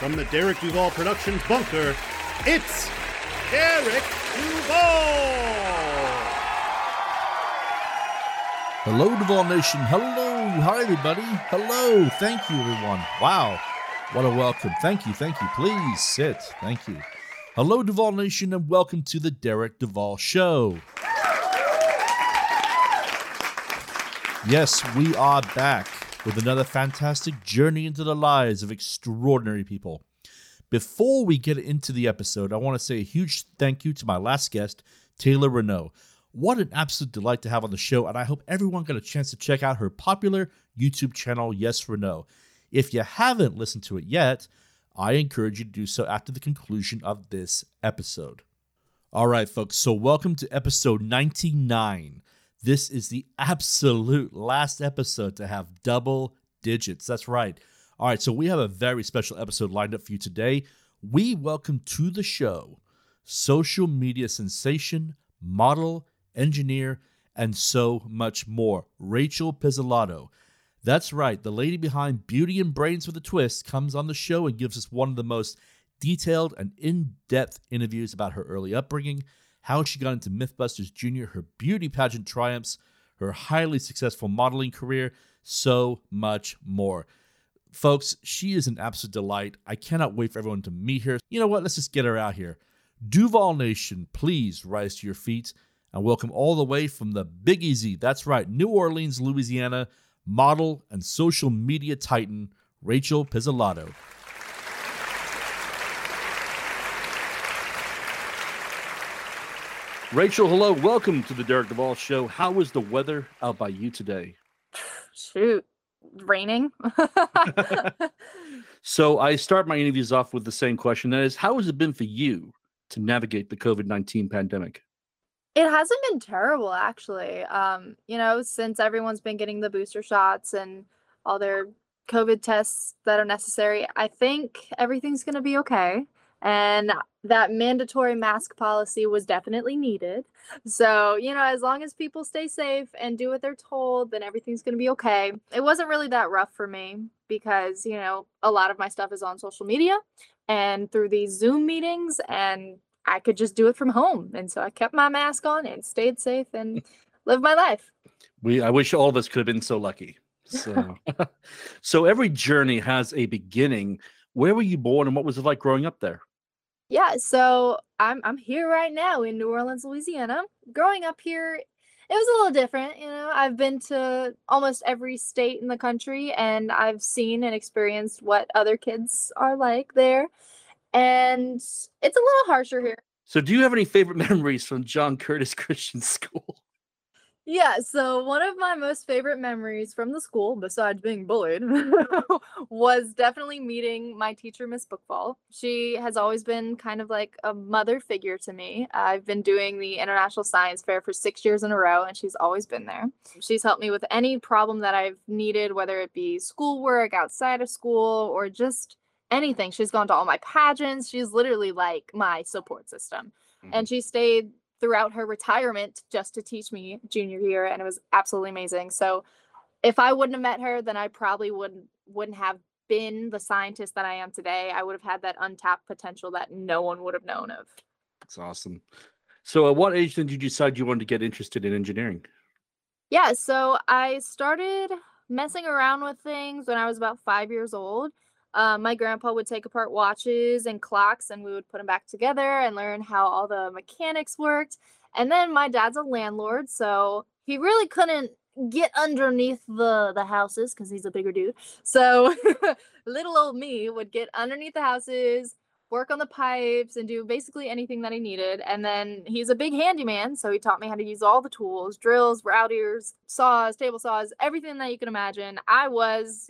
from the Derek Duvall Productions bunker, it's Derek Duvall! Hello, Duvall Nation. Hello. Hi, everybody. Hello. Thank you, everyone. Wow. What a welcome. Thank you. Thank you. Please sit. Thank you. Hello, Duvall Nation, and welcome to the Derek Duvall Show. Yes, we are back with another fantastic journey into the lives of extraordinary people. Before we get into the episode, I want to say a huge thank you to my last guest, Taylor Renault. What an absolute delight to have on the show, and I hope everyone got a chance to check out her popular YouTube channel, Yes Renault. If you haven't listened to it yet, I encourage you to do so after the conclusion of this episode. All right, folks, so welcome to episode 99. This is the absolute last episode to have double digits. That's right. All right, so we have a very special episode lined up for you today. We welcome to the show social media sensation, model, engineer, and so much more, Rachel Pizzolato. That's right. The lady behind Beauty and Brains with a Twist comes on the show and gives us one of the most detailed and in-depth interviews about her early upbringing, how she got into Mythbusters Jr., her beauty pageant triumphs, her highly successful modeling career, so much more. Folks, she is an absolute delight. I cannot wait for everyone to meet her. You know what? Let's just get her out here. Duvall Nation, please rise to your feet and welcome all the way from the Big Easy, that's right, New Orleans, Louisiana, model and social media titan, Rachel Pizzolato. Rachel, hello. Welcome to the Derek Duvall Show. How was the weather out by you today? Shoot, raining. So I start my interviews off with the same question. That is, how has it been for you to navigate the COVID-19 pandemic? It hasn't been terrible, actually. You know, since everyone's been getting the booster shots and all their COVID tests that are necessary, I think everything's going to be okay. And that mandatory mask policy was definitely needed. So, you know, as long as people stay safe and do what they're told, then everything's going to be okay. It wasn't really that rough for me because, you know, a lot of my stuff is on social media and through these Zoom meetings, and I could just do it from home. And so I kept my mask on and stayed safe and lived my life. I wish all of us could have been so lucky. So, so every journey has a beginning. Where were you born and what was it like growing up there? Yeah, so I'm here right now in New Orleans, Louisiana. Growing up here, it was a little different, you know. I've been to almost every state in the country, and I've seen and experienced what other kids are like there. And it's a little harsher here. So do you have any favorite memories from John Curtis Christian School? Yeah, so one of my most favorite memories from the school, besides being bullied, was definitely meeting my teacher, Miss Bookfall. She has always been kind of like a mother figure to me. I've been doing the International Science Fair for 6 years in a row, and she's always been there. She's helped me with any problem that I've needed, whether it be schoolwork, outside of school, or just anything. She's gone to all my pageants. She's literally like my support system. Mm-hmm. And she stayed throughout her retirement just to teach me junior year, and it was absolutely amazing. So if I wouldn't have met her, then I probably wouldn't have been the scientist that I am today. I would have had that untapped potential that no one would have known of. That's awesome. So at what age did you decide you wanted to get interested in engineering? Yeah, so I started messing around with things when I was about 5 years old. My grandpa would take apart watches and clocks, and we would put them back together and learn how all the mechanics worked. And then my dad's a landlord, so he really couldn't get underneath the houses because he's a bigger dude. So little old me would get underneath the houses, work on the pipes, and do basically anything that I needed. And then he's a big handyman, so he taught me how to use all the tools, drills, routers, saws, table saws, everything that you can imagine. I was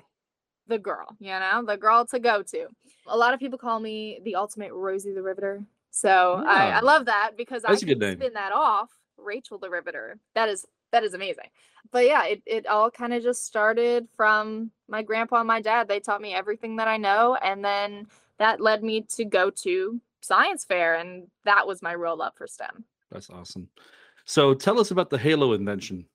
the girl, you know, the girl to go to. A lot of people call me the ultimate Rosie the Riveter. So yeah. I love that because that's I can spin that off, Rachel the Riveter. That is amazing. But yeah, it all kind of just started from my grandpa and my dad. They taught me everything that I know. And then that led me to go to science fair. And that was my real love for STEM. That's awesome. So tell us about the Halo invention.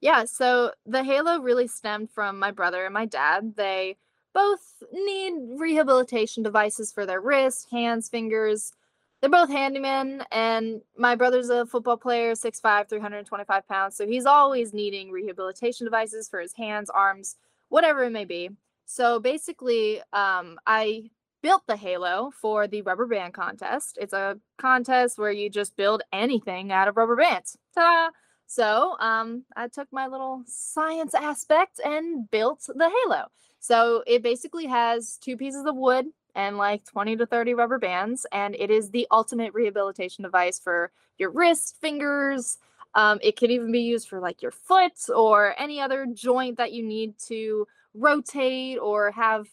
Yeah, so the Halo really stemmed from my brother and my dad. They both need rehabilitation devices for their wrists, hands, fingers. They're both handymen, and my brother's a football player, 6'5", 325 pounds, so he's always needing rehabilitation devices for his hands, arms, whatever it may be. So basically, I built the Halo for the rubber band contest. It's a contest where you just build anything out of rubber bands. Ta-da! So I took my little science aspect and built the Halo. So it basically has two pieces of wood and like 20 to 30 rubber bands. And it is the ultimate rehabilitation device for your wrist, fingers. It could even be used for like your foot or any other joint that you need to rotate or have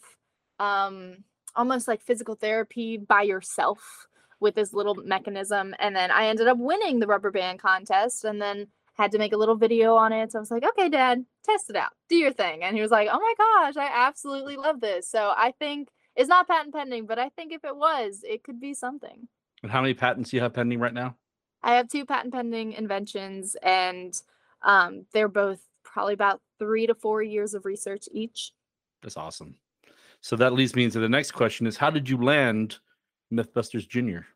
almost like physical therapy by yourself with this little mechanism. And then I ended up winning the rubber band contest and then had to make a little video on it. So I was like, okay, Dad, test it out. Do your thing. And he was like, oh my gosh, I absolutely love this. So I think it's not patent pending, but I think if it was, it could be something. And how many patents do you have pending right now? I have 2 patent pending inventions, and they're both probably about 3 to 4 years of research each. That's awesome. So that leads me into the next question is, how did you land Mythbusters Jr.?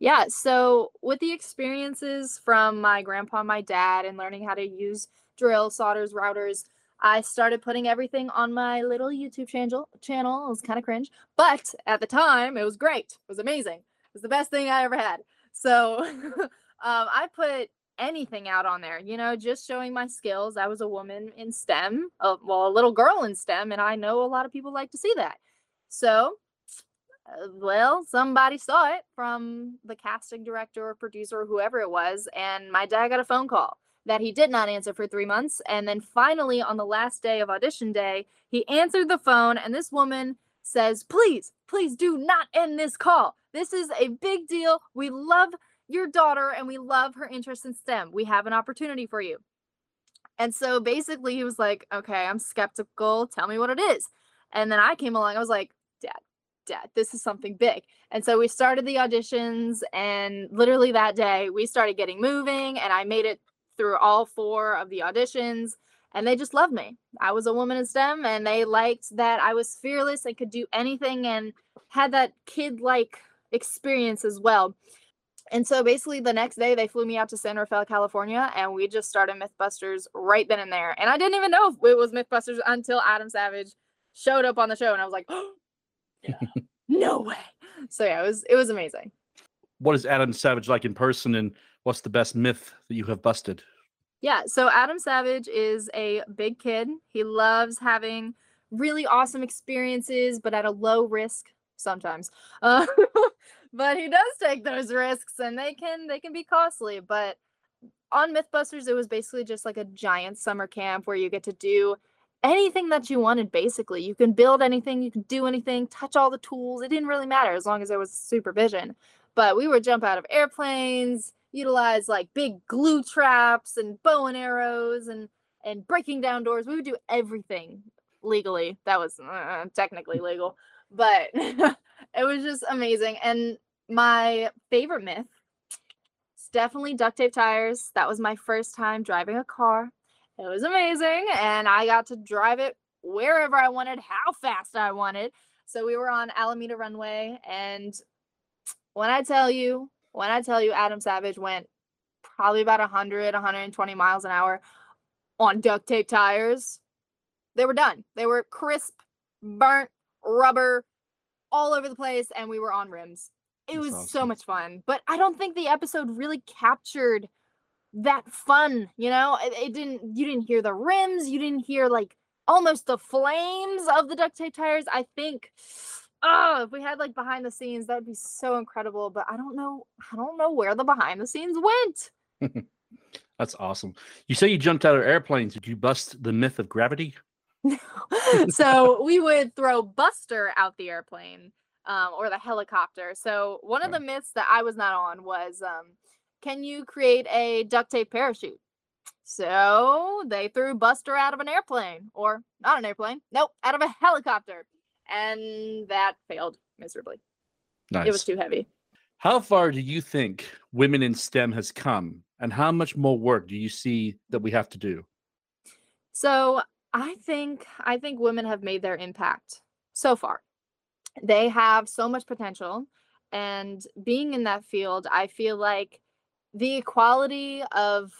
Yeah, so with the experiences from my grandpa and my dad and learning how to use drill, solders, routers, I started putting everything on my little YouTube channel. It was kind of cringe, but at the time it was great. It was amazing. It was the best thing I ever had. So I put anything out on there, you know, just showing my skills. I was a woman in STEM, well, a little girl in STEM, and I know a lot of people like to see that. So well, somebody saw it from the casting director or producer or whoever it was, and my dad got a phone call that he did not answer for 3 months. And then finally, on the last day of audition day, he answered the phone, and this woman says, please, please do not end this call. This is a big deal. We love your daughter, and we love her interest in STEM. We have an opportunity for you. And so basically, he was like, okay, I'm skeptical. Tell me what it is. And then I came along. I was like, Dad, this is something big. And so we started the auditions, and literally that day we started getting moving, and I made it through all 4 of the auditions, and they just loved me. I was a woman in STEM, and they liked that I was fearless and could do anything and had that kid-like experience as well. And so basically the next day they flew me out to San Rafael, California, and we just started Mythbusters right then and there. And I didn't even know it was Mythbusters until Adam Savage showed up on the show, and I was like, oh, no way. So yeah, it was amazing. What is Adam Savage like in person, and what's the best myth that you have busted? Yeah, so Adam Savage is a big kid. He loves having really awesome experiences, but at a low risk sometimes. But he does take those risks, and they can be costly. But on Mythbusters, it was basically just like a giant summer camp where you get to do anything that you wanted, basically. You can build anything, you can do anything, touch all the tools. It didn't really matter as long as there was supervision. But we would jump out of airplanes, utilize like big glue traps and bow and arrows and breaking down doors. We would do everything legally. That was technically legal, but it was just amazing. And my favorite myth is definitely duct tape tires. That was my first time driving a car. It was amazing, and I got to drive it wherever I wanted, how fast I wanted. So we were on Alameda runway, and when I tell you Adam Savage went probably about 100, 120 miles an hour on duct tape tires, they were done. They were crisp, burnt rubber all over the place, and we were on rims. It was awesome. So much fun, but I don't think the episode really captured that fun, you know. You didn't hear the rims, you didn't hear like almost the flames of the duct tape tires. I think, oh, if we had like behind the scenes, that would be so incredible, but I don't know where the behind the scenes went. That's awesome. You say you jumped out of airplanes. Did you bust the myth of gravity? So we would throw Buster out the airplane or the helicopter. So one of the myths that I was not on was, can you create a duct tape parachute? So they threw Buster out of an airplane, or not an airplane, nope, out of a helicopter. And that failed miserably. Nice. It was too heavy. How far do you think women in STEM has come, and how much more work do you see that we have to do? So I think women have made their impact so far. They have so much potential, and being in that field, I feel like the equality of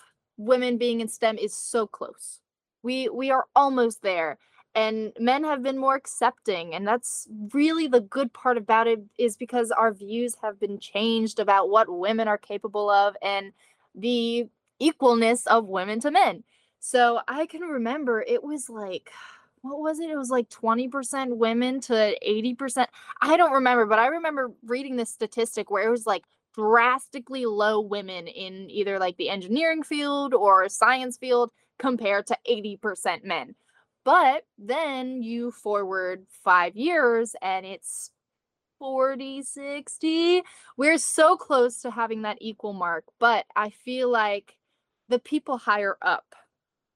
women being in STEM is so close. We are almost there, and men have been more accepting, and that's really the good part about it, is because our views have been changed about what women are capable of and the equalness of women to men. So I can remember it was like, what was it? It was like 20% women to 80%. I don't remember, but I remember reading this statistic where it was like drastically low women in either like the engineering field or science field compared to 80% men. But then you forward 5 years and it's 40, 60. We're so close to having that equal mark, but I feel like the people higher up,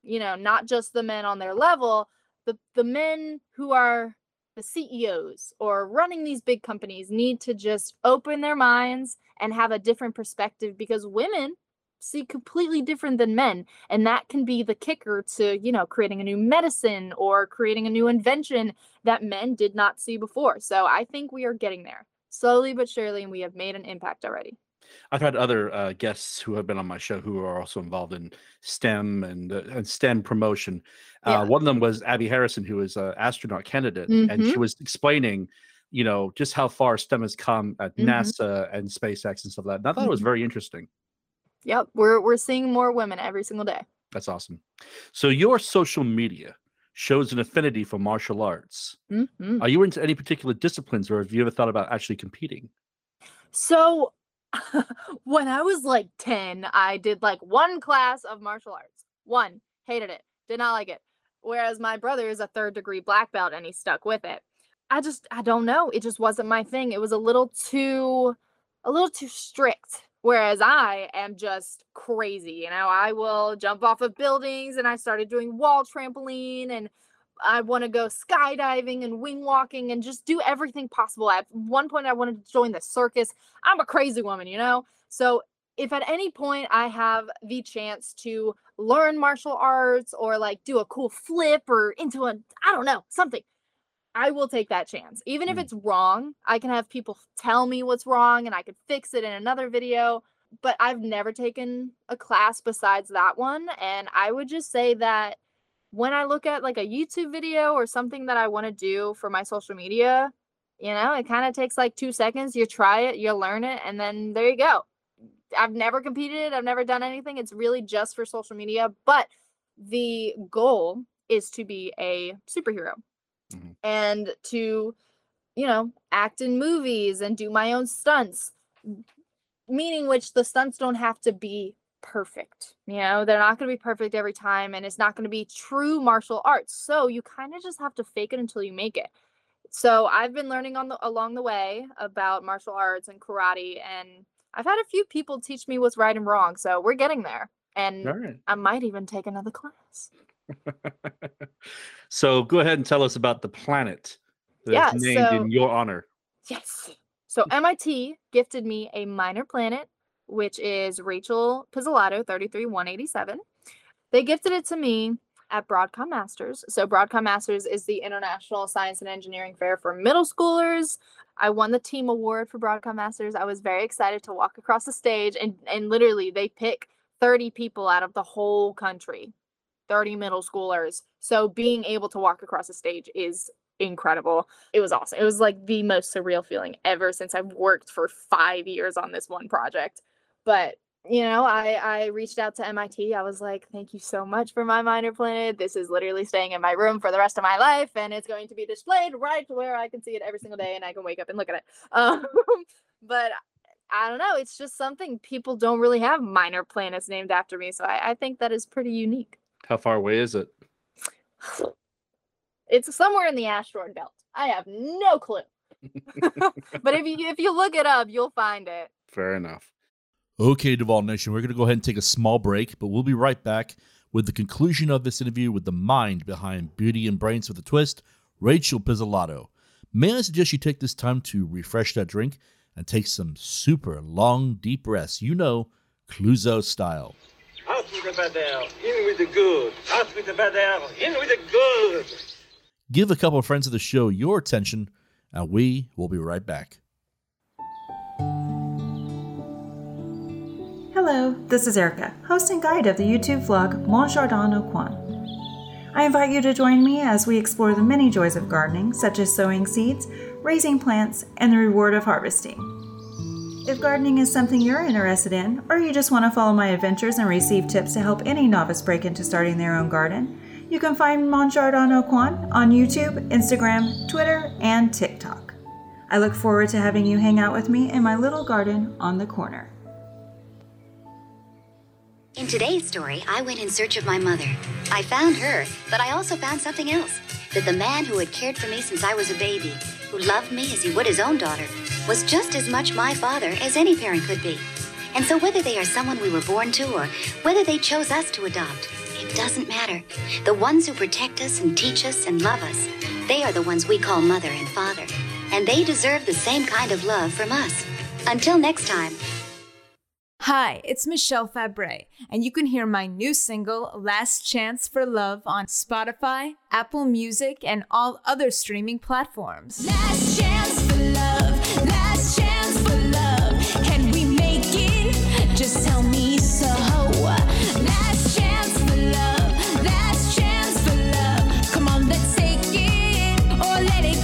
you know, not just the men on their level, the men who are the CEOs or running these big companies need to just open their minds and have a different perspective, because women see completely different than men. And that can be the kicker to, you know, creating a new medicine or creating a new invention that men did not see before. So I think we are getting there slowly but surely, and we have made an impact already. I've had other guests who have been on my show who are also involved in STEM and STEM promotion. One of them was Abby Harrison, who is an astronaut candidate, and she was explaining, you know, just how far STEM has come at NASA and SpaceX and stuff like that. And I thought it was very interesting. Yep, we're seeing more women every single day. That's awesome. So your social media shows an affinity for martial arts. Are you into any particular disciplines, or have you ever thought about actually competing? So when I was like 10, I did like one class of martial arts. One. Hated it. Did not like it. Whereas my brother is a 3rd degree black belt and he stuck with it. I don't know. It just wasn't my thing. It was a little too strict. Whereas I am just crazy. You know, I will jump off of buildings, and I started doing wall trampoline, and I want to go skydiving and wing walking and just do everything possible. At one point, I wanted to join the circus. I'm a crazy woman, you know? So if at any point I have the chance to learn martial arts or like do a cool flip or into a, I don't know, something, I will take that chance. Even if it's wrong, I can have people tell me what's wrong and I could fix it in another video. But I've never taken a class besides that one. And I would just say that when I look at like a YouTube video or something that I want to do for my social media, you know, it kind of takes like 2 seconds. You try it, you learn it, and then there you go. I've never competed. I've never done anything. It's really just for social media. But the goal is to be a superhero and to, you know, act in movies and do my own stunts, meaning which the stunts don't have to be perfect. You know, they're not going to be perfect every time, and it's not going to be true martial arts. So you kind of just have to fake it until you make it. So I've been learning along the way about martial arts and karate, and I've had a few people teach me what's right and wrong. So we're getting there, and I might even take another class. So go ahead and tell us about the planet that's named in your honor. Yes. So MIT gifted me a minor planet, which is Rachel Pizzolato, 33-187. They gifted it to me at Broadcom Masters. So Broadcom Masters is the International Science and Engineering Fair for middle schoolers. I won the team award for Broadcom Masters. I was very excited to walk across the stage, and literally they pick 30 people out of the whole country, 30 middle schoolers. So being able to walk across the stage is incredible. It was awesome. It was like the most surreal feeling ever, since I've worked for 5 years on this one project. But, you know, I reached out to MIT. I was like, thank you so much for my minor planet. This is literally staying in my room for the rest of my life, and it's going to be displayed right to where I can see it every single day, and I can wake up and look at it. But I don't know. It's just something, people don't really have minor planets named after me. So I think that is pretty unique. How far away is it? It's somewhere in the asteroid belt. I have no clue. But if you look it up, you'll find it. Fair enough. Okay, Duvall Nation, we're going to go ahead and take a small break, but we'll be right back with the conclusion of this interview with the mind behind Beauty and Brains with a Twist, Rachel Pizzolato. May I suggest you take this time to refresh that drink and take some super long, deep breaths, Clouseau style. Out with the bad air, in with the good. Out with the bad air, in with the good. Give a couple of friends of the show your attention, and we will be right back. Hello, this is Erica, host and guide of the YouTube vlog Mon Jardin au Coin. I invite you to join me as we explore the many joys of gardening, such as sowing seeds, raising plants, and the reward of harvesting. If gardening is something you're interested in, or you just want to follow my adventures and receive tips to help any novice break into starting their own garden, you can find Mon Jardin au Coin on YouTube, Instagram, Twitter, and TikTok. I look forward to having you hang out with me in my little garden on the corner. In today's story, I went in search of my mother. I found her, but I also found something else. That the man who had cared for me since I was a baby, who loved me as he would his own daughter, was just as much my father as any parent could be. And so whether they are someone we were born to or whether they chose us to adopt, it doesn't matter. The ones who protect us and teach us and love us, they are the ones we call mother and father. And they deserve the same kind of love from us. Until next time. Hi, it's Michelle Fabre, and you can hear my new single, Last Chance for Love, on Spotify, Apple Music, and all other streaming platforms. Last chance for love, last chance for love. Can we make it? Just tell me so. Last chance for love, last chance for love. Come on, let's take it or let it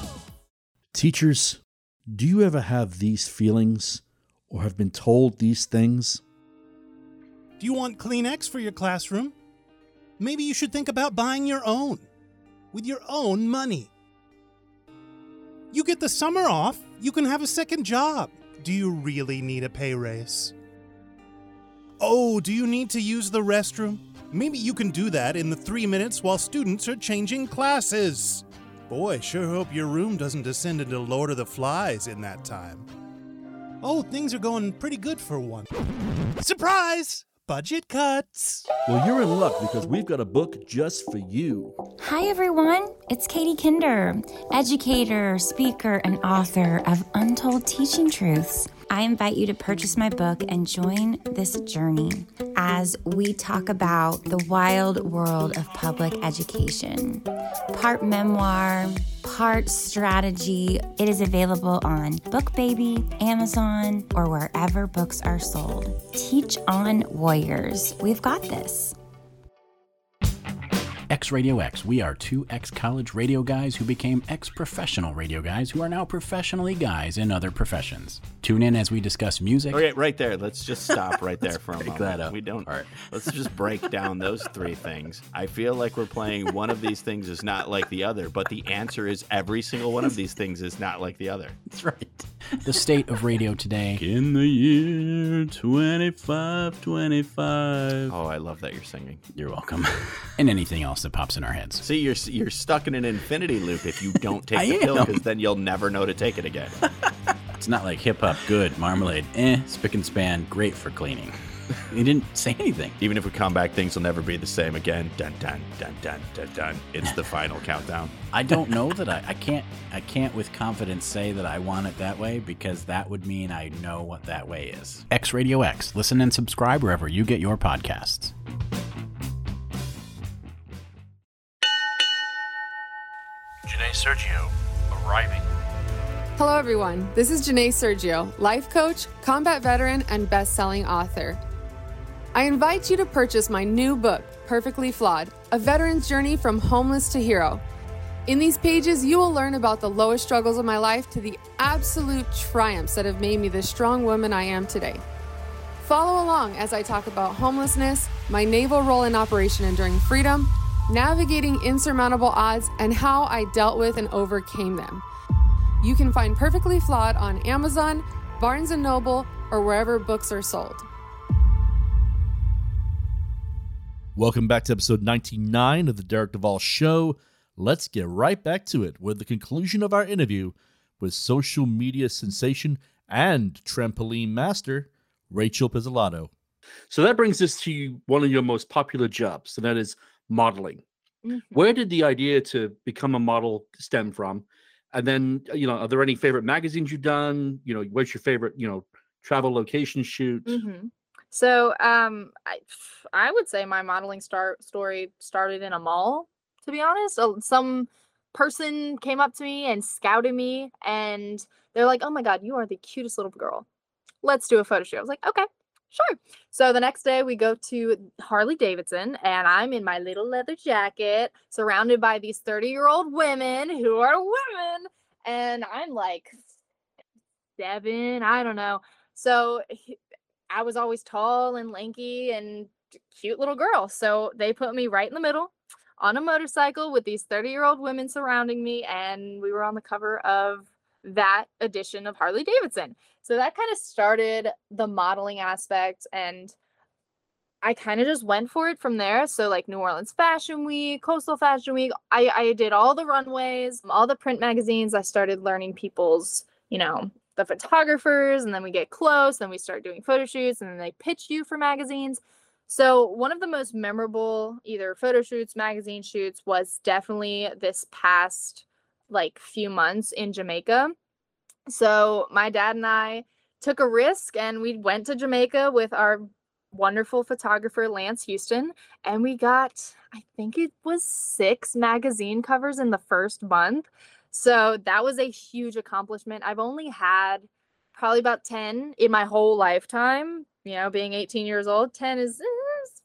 go. Teachers, do you ever have these feelings? Or have been told these things? Do you want Kleenex for your classroom? Maybe you should think about buying your own, with your own money. You get the summer off, you can have a second job. Do you really need a pay raise? Oh, do you need to use the restroom? Maybe you can do that in the 3 minutes while students are changing classes. Boy, sure hope your room doesn't descend into Lord of the Flies in that time. Oh, things are going pretty good for one. Surprise! Budget cuts! Well, you're in luck because we've got a book just for you. Hi, everyone. It's Katie Kinder, educator, speaker, and author of Untold Teaching Truths. I invite you to purchase my book and join this journey as we talk about the wild world of public education. Part memoir, part strategy. It is available on BookBaby, Amazon, or wherever books are sold. Teach on, warriors. We've got this. X Radio X. We are two ex-college radio guys who became ex-professional radio guys who are now professionally guys in other professions. Tune in as we discuss music. Okay, right there. Let's just stop right there for a moment. Break that up. We don't. All right. Let's just break down those three things. I feel like we're playing one of these things is not like the other, but the answer is every single one of these things is not like the other. That's right. The state of radio today. In the year 2525. Oh, I love that you're singing. You're welcome. And anything else that pops in our heads. See, you're stuck in an infinity loop if you don't take the pill, because then you'll never know to take it again. It's not like hip-hop, good, marmalade, spick and span, great for cleaning. He didn't say anything. Even if we come back, things will never be the same again. Dun, dun, dun, dun, dun, dun. It's the final countdown. I don't know that I can't with confidence say that I want it that way, because that would mean I know what that way is. X Radio X. Listen and subscribe wherever you get your podcasts. Janae Sergio, arriving. Hello, everyone. This is Janae Sergio, life coach, combat veteran, and best-selling author. I invite you to purchase my new book, Perfectly Flawed, A Veteran's Journey from Homeless to Hero. In these pages, you will learn about the lowest struggles of my life to the absolute triumphs that have made me the strong woman I am today. Follow along as I talk about homelessness, my naval role in Operation Enduring Freedom, navigating insurmountable odds, and how I dealt with and overcame them. You can find Perfectly Flawed on Amazon, Barnes & Noble, or wherever books are sold. Welcome back to episode 99 of the Derek Duvall Show. Let's get right back to it with the conclusion of our interview with social media sensation and trampoline master, Rachel Pizzolato. So that brings us to one of your most popular jobs, and that is modeling. Mm-hmm. Where did the idea to become a model stem from? And then, you know, are there any favorite magazines you've done? You know, where's your favorite, you know, travel location shoot? Mm-hmm. So I would say my modeling story started in a mall, to be honest. Some person came up to me and scouted me, and they're like, oh my God, you are the cutest little girl. Let's do a photo shoot. I was like, okay, sure. So the next day we go to Harley Davidson, and I'm in my little leather jacket surrounded by these 30-year-old women who are women. And I'm like 7, I don't know. So I was always tall and lanky and cute little girl. So they put me right in the middle on a motorcycle with these 30-year-old women surrounding me. And we were on the cover of that edition of Harley Davidson. So that kind of started the modeling aspect, and I kind of just went for it from there. So like New Orleans Fashion Week, Coastal Fashion Week, I did all the runways, all the print magazines. I started learning people's, you know, the photographers, and then we get close, then we start doing photo shoots, and then they pitch you for magazines. So one of the most memorable either photo shoots, magazine shoots was definitely this past like few months in Jamaica. So my dad and I took a risk, and we went to Jamaica with our wonderful photographer Lance Houston, and we got, I think it was 6 magazine covers in the first month. So that was a huge accomplishment. I've only had probably about 10 in my whole lifetime. You know, being 18 years old, 10 is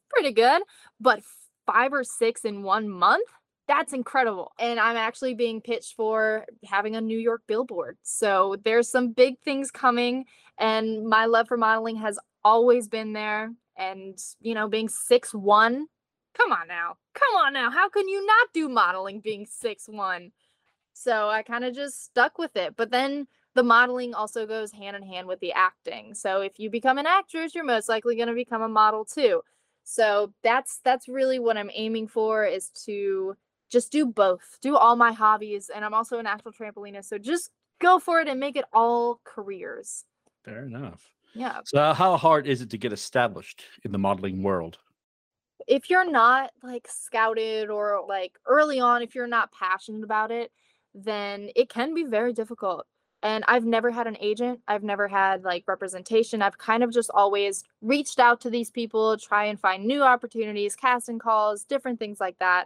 pretty good, but 5 or 6 in 1 month, that's incredible. And I'm actually being pitched for having a New York billboard. So there's some big things coming, and my love for modeling has always been there. And, you know, being 6'1", come on now. How can you not do modeling being 6'1"? So I kind of just stuck with it. But then the modeling also goes hand in hand with the acting. So if you become an actress, you're most likely going to become a model too. So that's really what I'm aiming for, is to just do both, do all my hobbies. And I'm also a natural trampolinist. So just go for it and make it all careers. Fair enough. Yeah. So how hard is it to get established in the modeling world? If you're not like scouted, or like early on, if you're not passionate about it, then it can be very difficult. And I've never had an agent. I've never had like representation. I've kind of just always reached out to these people, try and find new opportunities, casting calls, different things like that.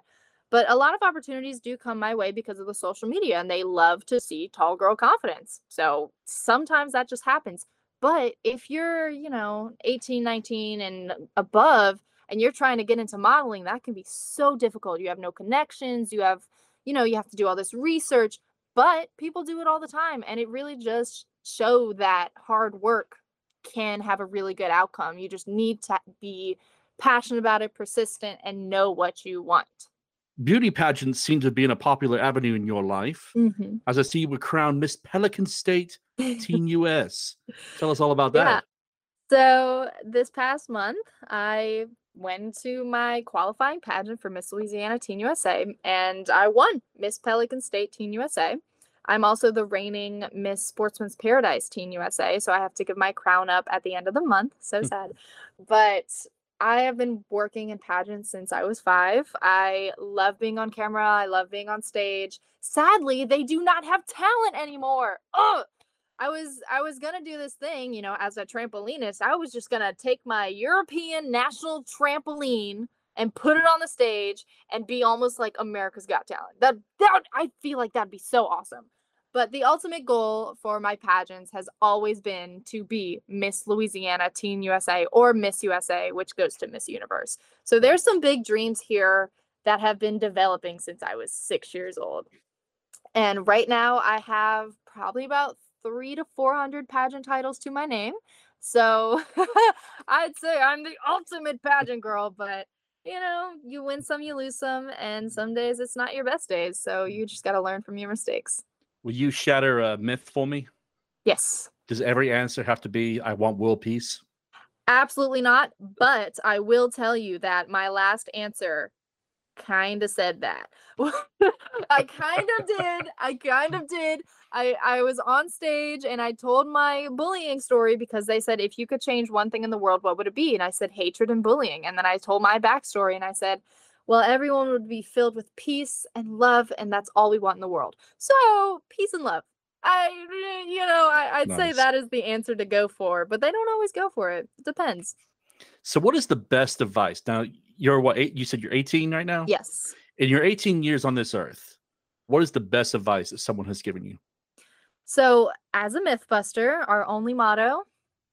But a lot of opportunities do come my way because of the social media, and they love to see tall girl confidence. So sometimes that just happens. But if you're, you know, 18, 19 and above, and you're trying to get into modeling, that can be so difficult. You have no connections. You have, you know, you have to do all this research, but people do it all the time. And it really just shows that hard work can have a really good outcome. You just need to be passionate about it, persistent, and know what you want. Beauty pageants seem to be in a popular avenue in your life. Mm-hmm. As I see, you were crowned Miss Pelican State Teen US. Tell us all about that. So this past month, I went to my qualifying pageant for Miss Louisiana Teen USA, and I won Miss Pelican State Teen USA. I'm also the reigning Miss Sportsman's Paradise Teen USA, so I have to give my crown up at the end of the month. So sad. But I have been working in pageants since I was 5. I love being on camera. I love being on stage. Sadly, they do not have talent anymore. Ugh! I was going to do this thing, you know, as a trampolinist. I was just going to take my European national trampoline and put it on the stage and be almost like America's Got Talent. That I feel like that'd be so awesome. But the ultimate goal for my pageants has always been to be Miss Louisiana Teen USA or Miss USA, which goes to Miss Universe. So there's some big dreams here that have been developing since I was 6 years old. And right now I have probably about 300 to 400 pageant titles to my name. So I'd say I'm the ultimate pageant girl, but you know, you win some, you lose some, and some days it's not your best days. So you just got to learn from your mistakes. Will you shatter a myth for me? Yes. Does every answer have to be, I want world peace? Absolutely not. But I will tell you that my last answer kind of said that. I kind of did. I was on stage and I told my bullying story because they said, if you could change one thing in the world, what would it be? And I said, hatred and bullying. And then I told my backstory and I said, well, everyone would be filled with peace and love, and that's all we want in the world. So peace and love. I'd nice. Say that is the answer to go for, but they don't always go for it. It depends. So what is the best advice? Now, you're what? You said you're 18 right now? Yes. In your 18 years on this earth, what is the best advice that someone has given you? So as a Mythbuster, our only motto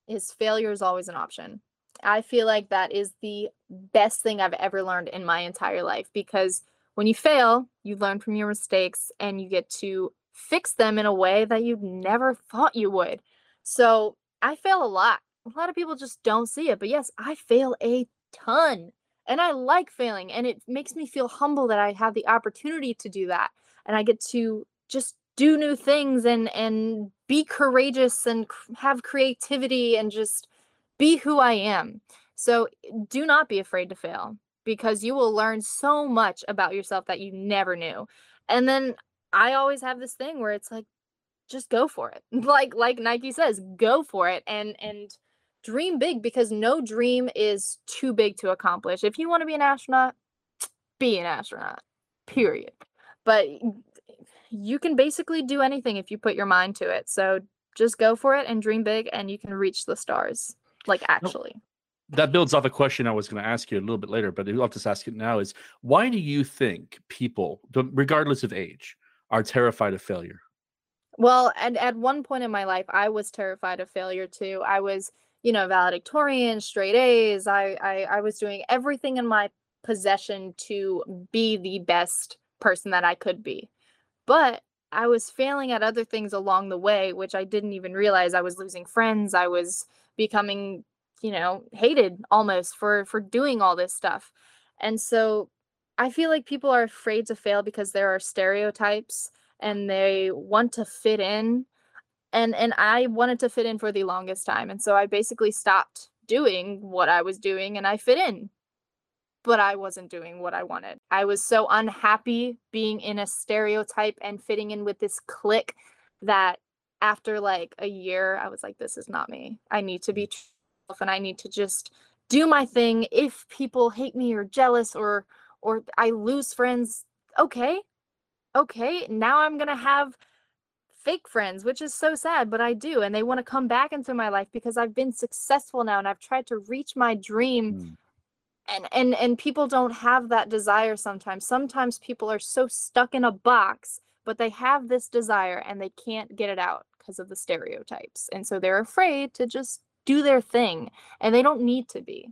is failure is always an option. I feel like that is the best thing I've ever learned in my entire life, because when you fail, you learn from your mistakes and you get to fix them in a way that you never thought you would. So I fail a lot. A lot of people just don't see it, but yes, I fail a ton and I like failing, and it makes me feel humble that I have the opportunity to do that. And I get to just do new things and be courageous and have creativity and just be who I am. So do not be afraid to fail, because you will learn so much about yourself that you never knew. And then I always have this thing where it's like, just go for it. Like Nike says, go for it and dream big, because no dream is too big to accomplish. If you want to be an astronaut, period. But you can basically do anything if you put your mind to it. So just go for it and dream big, and you can reach the stars. Like, actually. That builds off a question I was going to ask you a little bit later, but I'll just ask it now is, why do you think people, regardless of age, are terrified of failure? Well, and at one point in my life, I was terrified of failure too. I was, valedictorian, straight A's. I was doing everything in my possession to be the best person that I could be. But I was failing at other things along the way, which I didn't even realize. I was losing friends. I was becoming hated almost for doing all this stuff. And so I feel like people are afraid to fail because there are stereotypes and they want to fit in. And I wanted to fit in for the longest time. And so I basically stopped doing what I was doing and I fit in, but I wasn't doing what I wanted. I was so unhappy being in a stereotype and fitting in with this clique that after like a year, I was like, this is not me. I need to be and I need to just do my thing. If people hate me or jealous or I lose friends, okay, now I'm gonna have fake friends, which is so sad, but I do, and they want to come back into my life because I've been successful now and I've tried to reach my dream. And people don't have that desire sometimes. Sometimes people are so stuck in a box, but they have this desire and they can't get it out because of the stereotypes, and so they're afraid to just do their thing, and they don't need to be.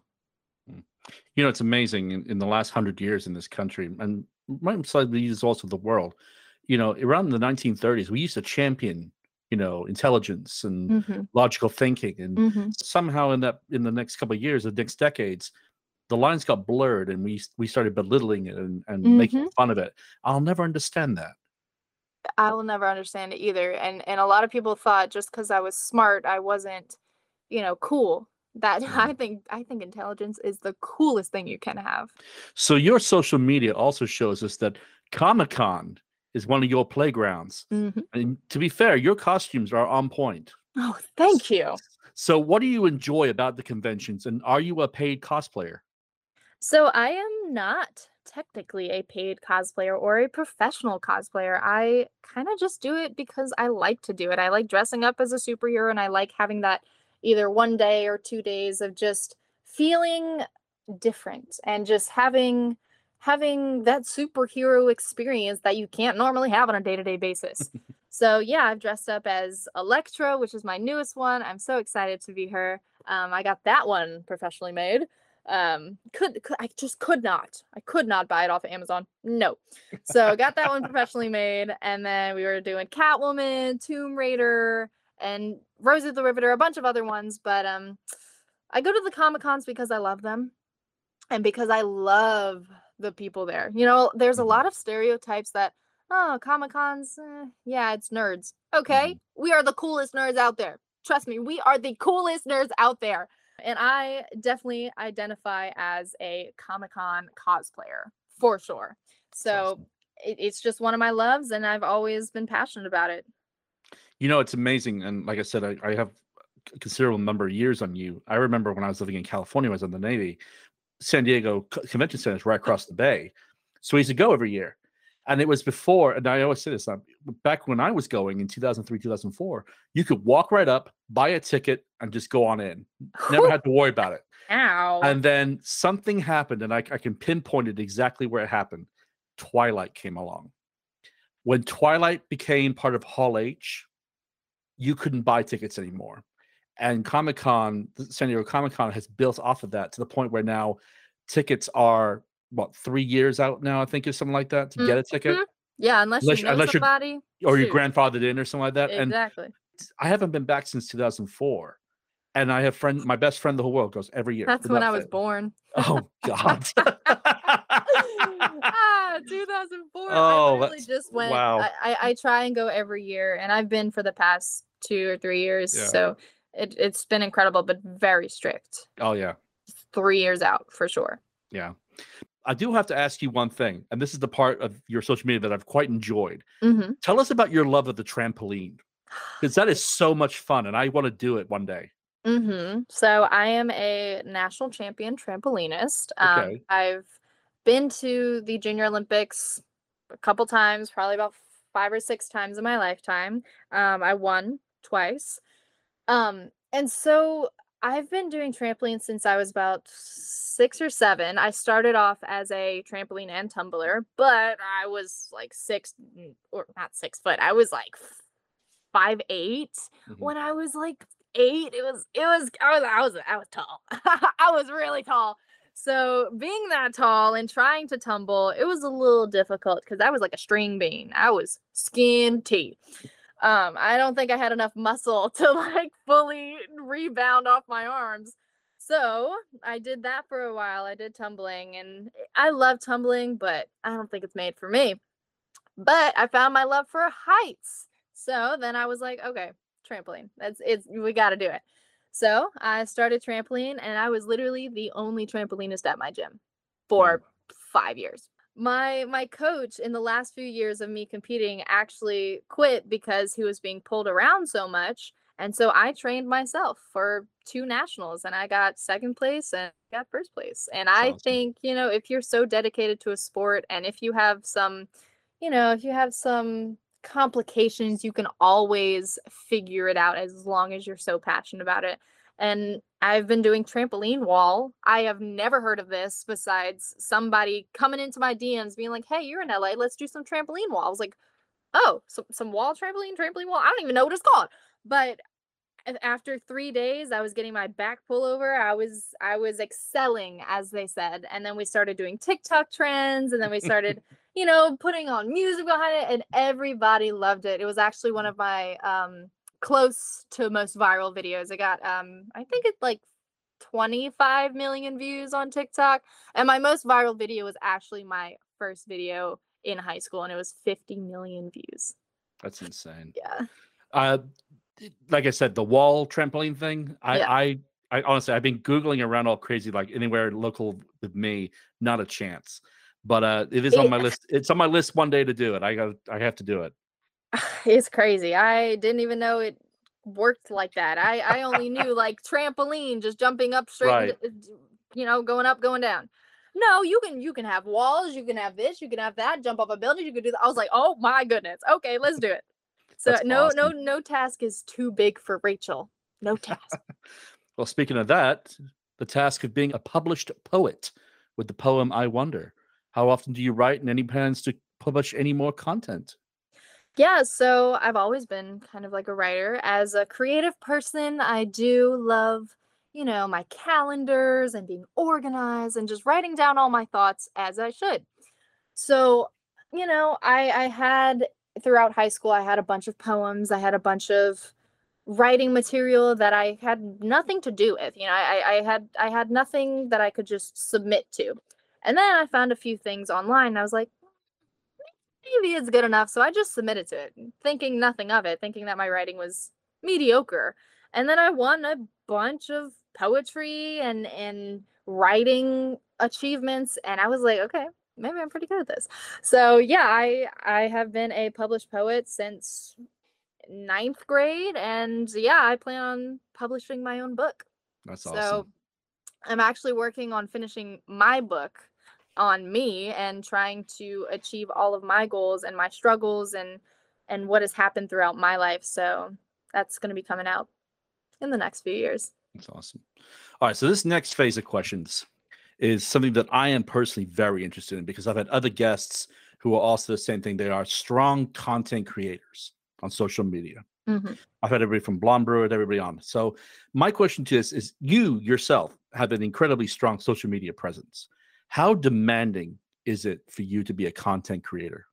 It's amazing in the last 100 years in this country, and might slightly use also the world, around the 1930s, we used to champion, intelligence and logical thinking. And somehow in the next couple of years, the next decades, the lines got blurred and we started belittling it and making fun of it. I'll never understand that. I will never understand it either. And a lot of people thought just because I was smart, I wasn't cool. That I think intelligence is the coolest thing you can have. So your social media also shows us that Comic-Con is one of your playgrounds. And to be fair, your costumes are on point. Oh, thank you. So what do you enjoy about the conventions, and are you a paid cosplayer? So I am not technically a paid cosplayer or a professional cosplayer. I kind of just do it because I like to do it. I like dressing up as a superhero, and I like having that either one day or 2 days of just feeling different and just having that superhero experience that you can't normally have on a day-to-day basis. So yeah, I've dressed up as Elektra, which is my newest one. I'm so excited to be her. I got that one professionally made. I could not buy it off of Amazon. No. So got that one professionally made. And then we were doing Catwoman, Tomb Raider, and Rosie the Riveter, a bunch of other ones, but I go to the Comic-Cons because I love them and because I love the people there. There's a lot of stereotypes that, oh, Comic-Cons, yeah, it's nerds. Okay, we are the coolest nerds out there. Trust me, we are the coolest nerds out there. And I definitely identify as a Comic-Con cosplayer for sure. So awesome. It's just one of my loves, and I've always been passionate about it. You know, it's amazing. And like I said, I have a considerable number of years on you. I remember when I was living in California, I was in the Navy. San Diego Convention Center is right across the bay. So we used to go every year. And it was before, and I always say this, back when I was going in 2003, 2004, you could walk right up, buy a ticket, and just go on in. Never had to worry about it. Ow. And then something happened, and I can pinpoint it exactly where it happened. Twilight came along. When Twilight became part of Hall H, you couldn't buy tickets anymore. And Comic-Con, San Diego Comic-Con has built off of that to the point where now tickets are, what, 3 years out now, I think, or something like that, to get a ticket. Yeah, unless somebody. Or you're grandfathered in or something like that. Exactly. And I haven't been back since 2004. And I have my best friend in the whole world goes every year. That's when I was born. Oh, God. 2004. Oh, I literally just went. Wow. I try and go every year, and I've been for the past 2 or 3 years. Yeah. So it's been incredible, but very strict. Oh, yeah. 3 years out for sure. Yeah. I do have to ask you one thing, and this is the part of your social media that I've quite enjoyed. Mm-hmm. Tell us about your love of the trampoline, because that is so much fun, and I want to do it one day. Mm-hmm. So I am a national champion trampolinist. Okay. I've been to the Junior Olympics a couple times, probably about 5 or 6 times in my lifetime. I won twice. And so I've been doing trampoline since I was about 6 or 7. I started off as a trampoline and tumbler, but I was like 6 or not 6 foot. I was like 5'8". Mm-hmm. When I was like 8, I was tall. I was really tall. So being that tall and trying to tumble, it was a little difficult because I was like a string bean. I was skinny. I don't think I had enough muscle to like fully rebound off my arms. So I did that for a while. I did tumbling, and I love tumbling, but I don't think it's made for me. But I found my love for heights. So then I was like, okay, trampoline. We got to do it. So I started trampoline, and I was literally the only trampolinist at my gym for 5 years. My coach in the last few years of me competing actually quit because he was being pulled around so much. And so I trained myself for 2 nationals, and I got 2nd place and I got 1st place. And I think, you know, if you're so dedicated to a sport, and if you have some, you know, if you have some complications, you can always figure it out as long as you're so passionate about it. And I've been doing trampoline wall. I have never heard of this besides somebody coming into my DMs being like, hey, you're in LA, let's do some trampoline wall. I was like, oh, some wall trampoline wall. I don't even know what it's called. But after 3 days, I was getting my back pullover. I was excelling, as they said. And then we started doing TikTok trends, and then we started, you know, putting on music behind it, and everybody loved it. It was actually one of my, close to most viral videos. I got I think it's like 25 million views on TikTok, and my most viral video was actually my first video in high school, and it was 50 million views. That's insane. Yeah. Like I said, the wall trampoline thing, I honestly, I've been googling around all crazy, like anywhere local with me, not a chance. But it is on my list. It's on my list one day to do it. I have to do it. It's crazy. I didn't even know it worked like that. I only knew like trampoline, just jumping up straight, right, you know, going up, going down. No, you can have walls, you can have this, you can have that, jump off a building, you can do that. I was like, oh my goodness. Okay, let's do it. So that's awesome. No task is too big for Rachel. No task. Well, speaking of that, the task of being a published poet with the poem I Wonder. How often do you write, and any plans to publish any more content? Yeah, so I've always been kind of like a writer. As a creative person, I do love, you know, my calendars and being organized and just writing down all my thoughts, as I should. So, you know, I had, throughout high school, I had a bunch of poems. I had a bunch of writing material that I had nothing to do with. You know, I had nothing that I could just submit to. And then I found a few things online, and I was like, maybe it's good enough. So I just submitted to it, thinking nothing of it, thinking that my writing was mediocre. And then I won a bunch of poetry and writing achievements. And I was like, okay, maybe I'm pretty good at this. So yeah, I have been a published poet since 9th grade, and yeah, I plan on publishing my own book. That's awesome. So I'm actually working on finishing my book on me and trying to achieve all of my goals and my struggles and what has happened throughout my life. So that's going to be coming out in the next few years. That's awesome. All right. So this next phase of questions is something that I am personally very interested in, because I've had other guests who are also the same thing. They are strong content creators on social media. Mm-hmm. I've had everybody from Blonde Brewer to everybody on. So my question to this is, you yourself have an incredibly strong social media presence. How demanding is it for you to be a content creator?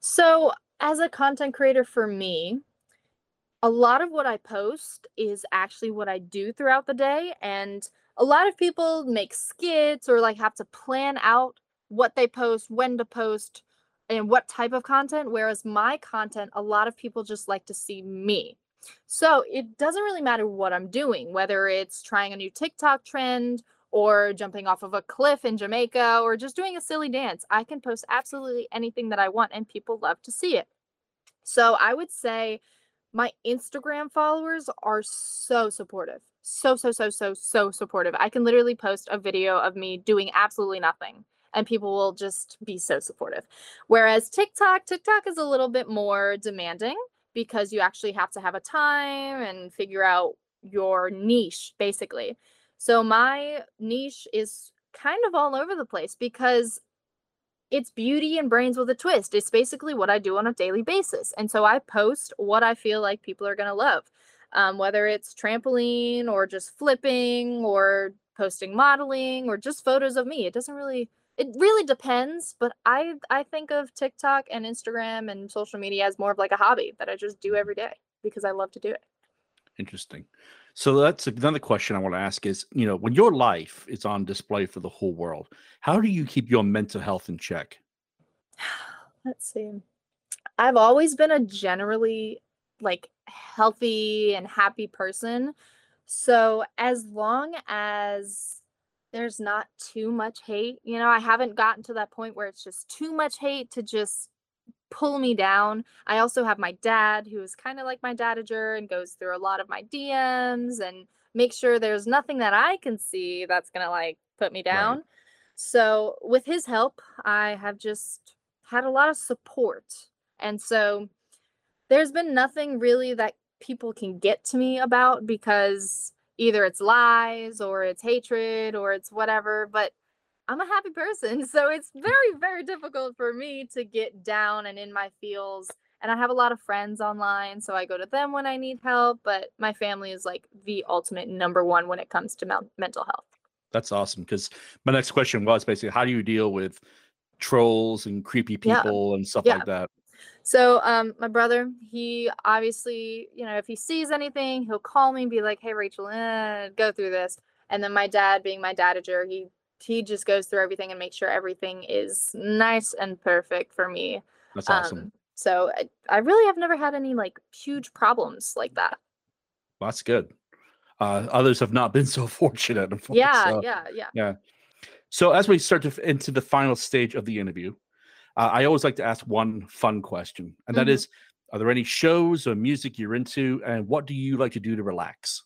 So as a content creator for me, a lot of what I post is actually what I do throughout the day. And a lot of people make skits or like have to plan out what they post, when to post, and what type of content. Whereas my content, a lot of people just like to see me. So it doesn't really matter what I'm doing, whether it's trying a new TikTok trend or jumping off of a cliff in Jamaica or just doing a silly dance. I can post absolutely anything that I want and people love to see it. So I would say my Instagram followers are so supportive. So supportive. I can literally post a video of me doing absolutely nothing and people will just be so supportive. Whereas TikTok is a little bit more demanding because you actually have to have a time and figure out your niche, basically. So my niche is kind of all over the place because it's beauty and brains with a twist. It's basically what I do on a daily basis. And so I post what I feel like people are going to love, whether it's trampoline or just flipping or posting modeling or just photos of me. It doesn't really, it really depends. But I think of TikTok and Instagram and social media as more of like a hobby that I just do every day because I love to do it. Interesting. So that's another question I want to ask is, you know, when your life is on display for the whole world, how do you keep your mental health in check? Let's see. I've always been a generally like healthy and happy person. So as long as there's not too much hate, you know, I haven't gotten to that point where it's just too much hate to just pull me down. I also have my dad, who is kind of like my dadager and goes through a lot of my DMs and make sure there's nothing that I can see that's going to like put me down. Right. So with his help, I have just had a lot of support. And so there's been nothing really that people can get to me about because either it's lies or it's hatred or it's whatever, but I'm a happy person, so it's very, very difficult for me to get down and in my feels. And I have a lot of friends online, so I go to them when I need help. But my family is like the ultimate number one when it comes to mental health. That's awesome, because my next question was basically, how do you deal with trolls and creepy people and stuff like that? So my brother, he obviously, you know, if he sees anything, he'll call me and be like, hey, Rachel, go through this. And then my dad, being my dadager, he just goes through everything and makes sure everything is nice and perfect for me. That's awesome. So I really have never had any like huge problems like that. Well, that's good. Others have not been so fortunate. Yeah. So as we start to into the final stage of the interview, I always like to ask one fun question. And that is, are there any shows or music you're into? And what do you like to do to relax?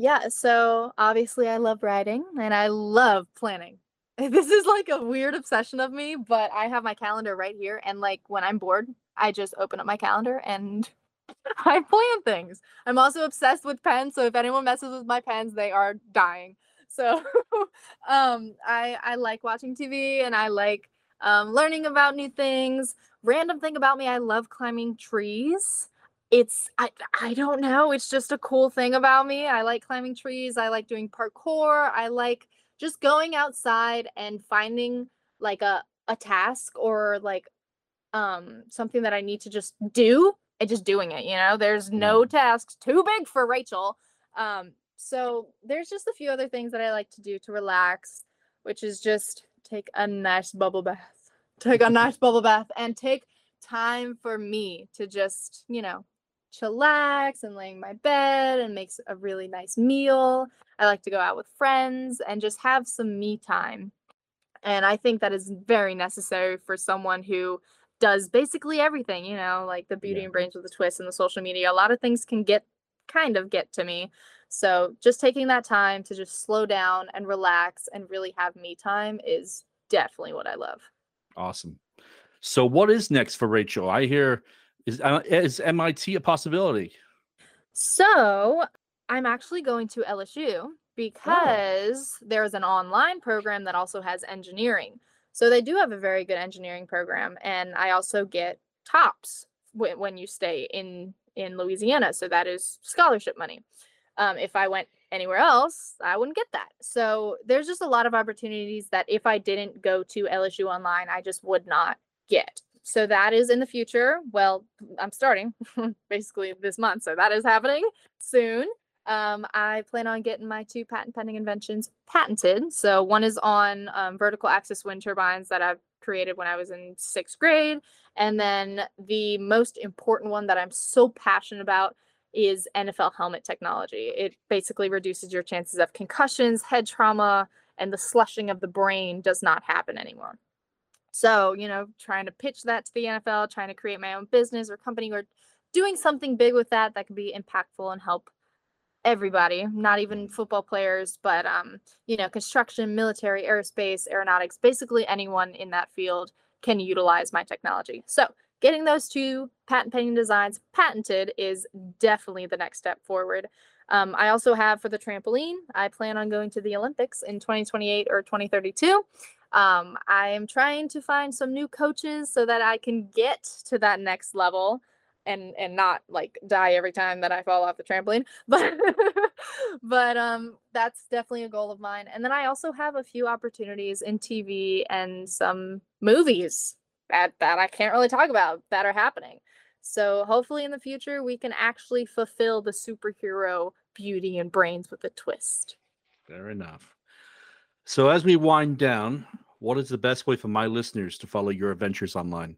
Yeah, so obviously I love writing and I love planning. This is like a weird obsession of me, but I have my calendar right here. And like when I'm bored, I just open up my calendar and I plan things. I'm also obsessed with pens. So if anyone messes with my pens, they are dying. So I like watching TV and I like learning about new things. Random thing about me, I love climbing trees. I don't know. It's just a cool thing about me. I like climbing trees. I like doing parkour. I like just going outside and finding like a task or like something that I need to just do and just doing it. You know, there's no tasks too big for Rachel. So there's just a few other things that I like to do to relax, which is just take a nice bubble bath, and take time for me to just, you know, chillax and lay in my bed and make a really nice meal. I like to go out with friends and just have some me time. And I think that is very necessary for someone who does basically everything, you know, like the Beauty and Brains with a Twist and the social media. A lot of things can kind of get to me. So just taking that time to just slow down and relax and really have me time is definitely what I love. Awesome. So what is next for Rachel? I hear, is MIT a possibility? So I'm actually going to LSU because there's an online program that also has engineering. So they do have a very good engineering program. And I also get TOPS when you stay in Louisiana. So that is scholarship money. If I went anywhere else, I wouldn't get that. So there's just a lot of opportunities that if I didn't go to LSU online, I just would not get. So that is in the future. Well, I'm starting basically this month. So that is happening soon. I plan on getting my 2 patent pending inventions patented. So one is on vertical axis wind turbines that I've created when I was in 6th grade. And then the most important one that I'm so passionate about is NFL helmet technology. It basically reduces your chances of concussions, head trauma, and the slushing of the brain does not happen anymore. So, you know, trying to pitch that to the NFL, trying to create my own business or company or doing something big with that that can be impactful and help everybody, not even football players, but, you know, construction, military, aerospace, aeronautics, basically anyone in that field can utilize my technology. So getting those 2 patent pending designs patented is definitely the next step forward. I also have for the trampoline, I plan on going to the Olympics in 2028 or 2032. I am trying to find some new coaches so that I can get to that next level and not like die every time that I fall off the trampoline. But, that's definitely a goal of mine. And then I also have a few opportunities in TV and some movies that I can't really talk about that are happening. So hopefully in the future, we can actually fulfill the superhero Beauty and Brains with a Twist. Fair enough. So as we wind down, what is the best way for my listeners to follow your adventures online?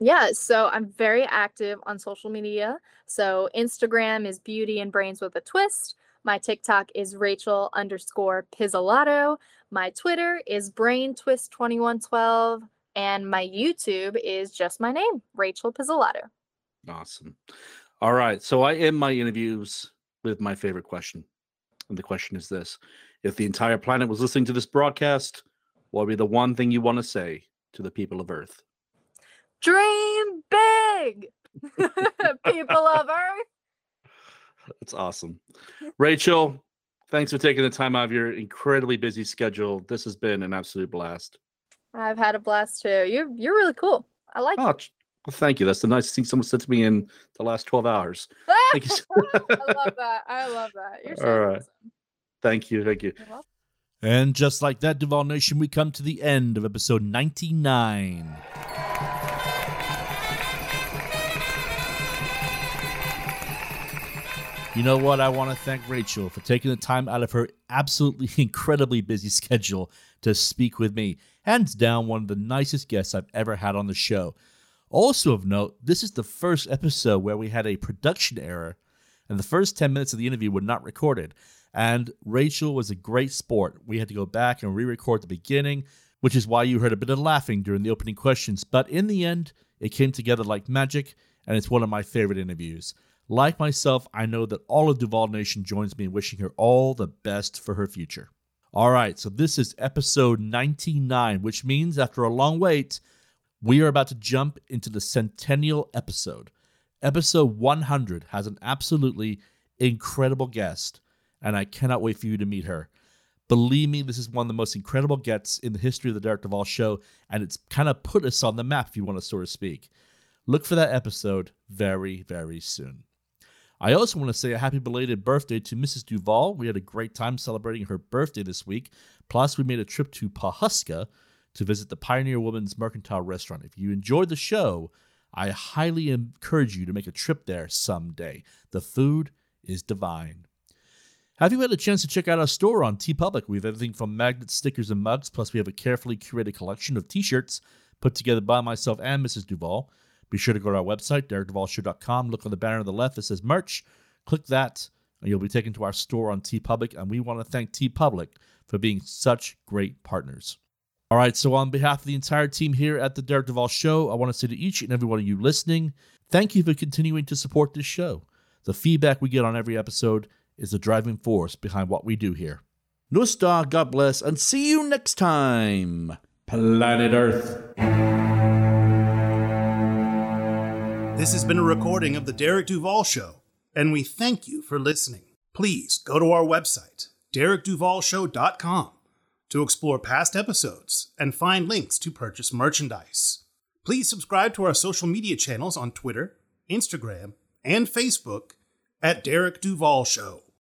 Yeah, so I'm very active on social media. So Instagram is Beauty and Brains with a Twist. My TikTok is Rachel_Pizzolato. My Twitter is BrainTwist2112. And my YouTube is just my name, Rachel Pizzolato. Awesome. All right. So I end my interviews with my favorite question. And the question is this. If the entire planet was listening to this broadcast, what would be the one thing you want to say to the people of Earth? Dream big, people of Earth. That's awesome. Rachel, thanks for taking the time out of your incredibly busy schedule. This has been an absolute blast. I've had a blast too. You're really cool. I like it. Well, thank you. That's the nicest thing someone said to me in the last 12 hours. Thank you. I love that. I love that. You're so awesome. Thank you. Thank you. And just like that, Duvall Nation, we come to the end of episode 99. You know what? I want to thank Rachel for taking the time out of her absolutely incredibly busy schedule to speak with me. Hands down, one of the nicest guests I've ever had on the show. Also of note, this is the first episode where we had a production error, and the first 10 minutes of the interview were not recorded. And Rachel was a great sport. We had to go back and re-record the beginning, which is why you heard a bit of laughing during the opening questions. But in the end, it came together like magic, and it's one of my favorite interviews. Like myself, I know that all of Duvall Nation joins me in wishing her all the best for her future. All right, so this is episode 99, which means after a long wait, we are about to jump into the centennial episode. Episode 100 has an absolutely incredible guest, and I cannot wait for you to meet her. Believe me, this is one of the most incredible guests in the history of the Derek Duvall Show, and it's kind of put us on the map, if you want to sort of speak. Look for that episode very, very soon. I also want to say a happy belated birthday to Mrs. Duvall. We had a great time celebrating her birthday this week. Plus, we made a trip to Pawhuska to visit the Pioneer Woman's Mercantile Restaurant. If you enjoyed the show, I highly encourage you to make a trip there someday. The food is divine. Have you had a chance to check out our store on TeePublic? We have everything from magnets, stickers, and mugs. Plus, we have a carefully curated collection of T-shirts put together by myself and Mrs. Duvall. Be sure to go to our website, DerekDuvallShow.com. Look on the banner on the left that says merch. Click that, and you'll be taken to our store on TeePublic. And we want to thank TeePublic for being such great partners. All right, so on behalf of the entire team here at the Derek Duvall Show, I want to say to each and every one of you listening, thank you for continuing to support this show. The feedback we get on every episode is the driving force behind what we do here. Nusta, God bless, and see you next time, Planet Earth. This has been a recording of the Derek Duvall Show, and we thank you for listening. Please go to our website, DerekDuvallShow.com, to explore past episodes and find links to purchase merchandise. Please subscribe to our social media channels on Twitter, Instagram, and Facebook at Derek Duvall Show.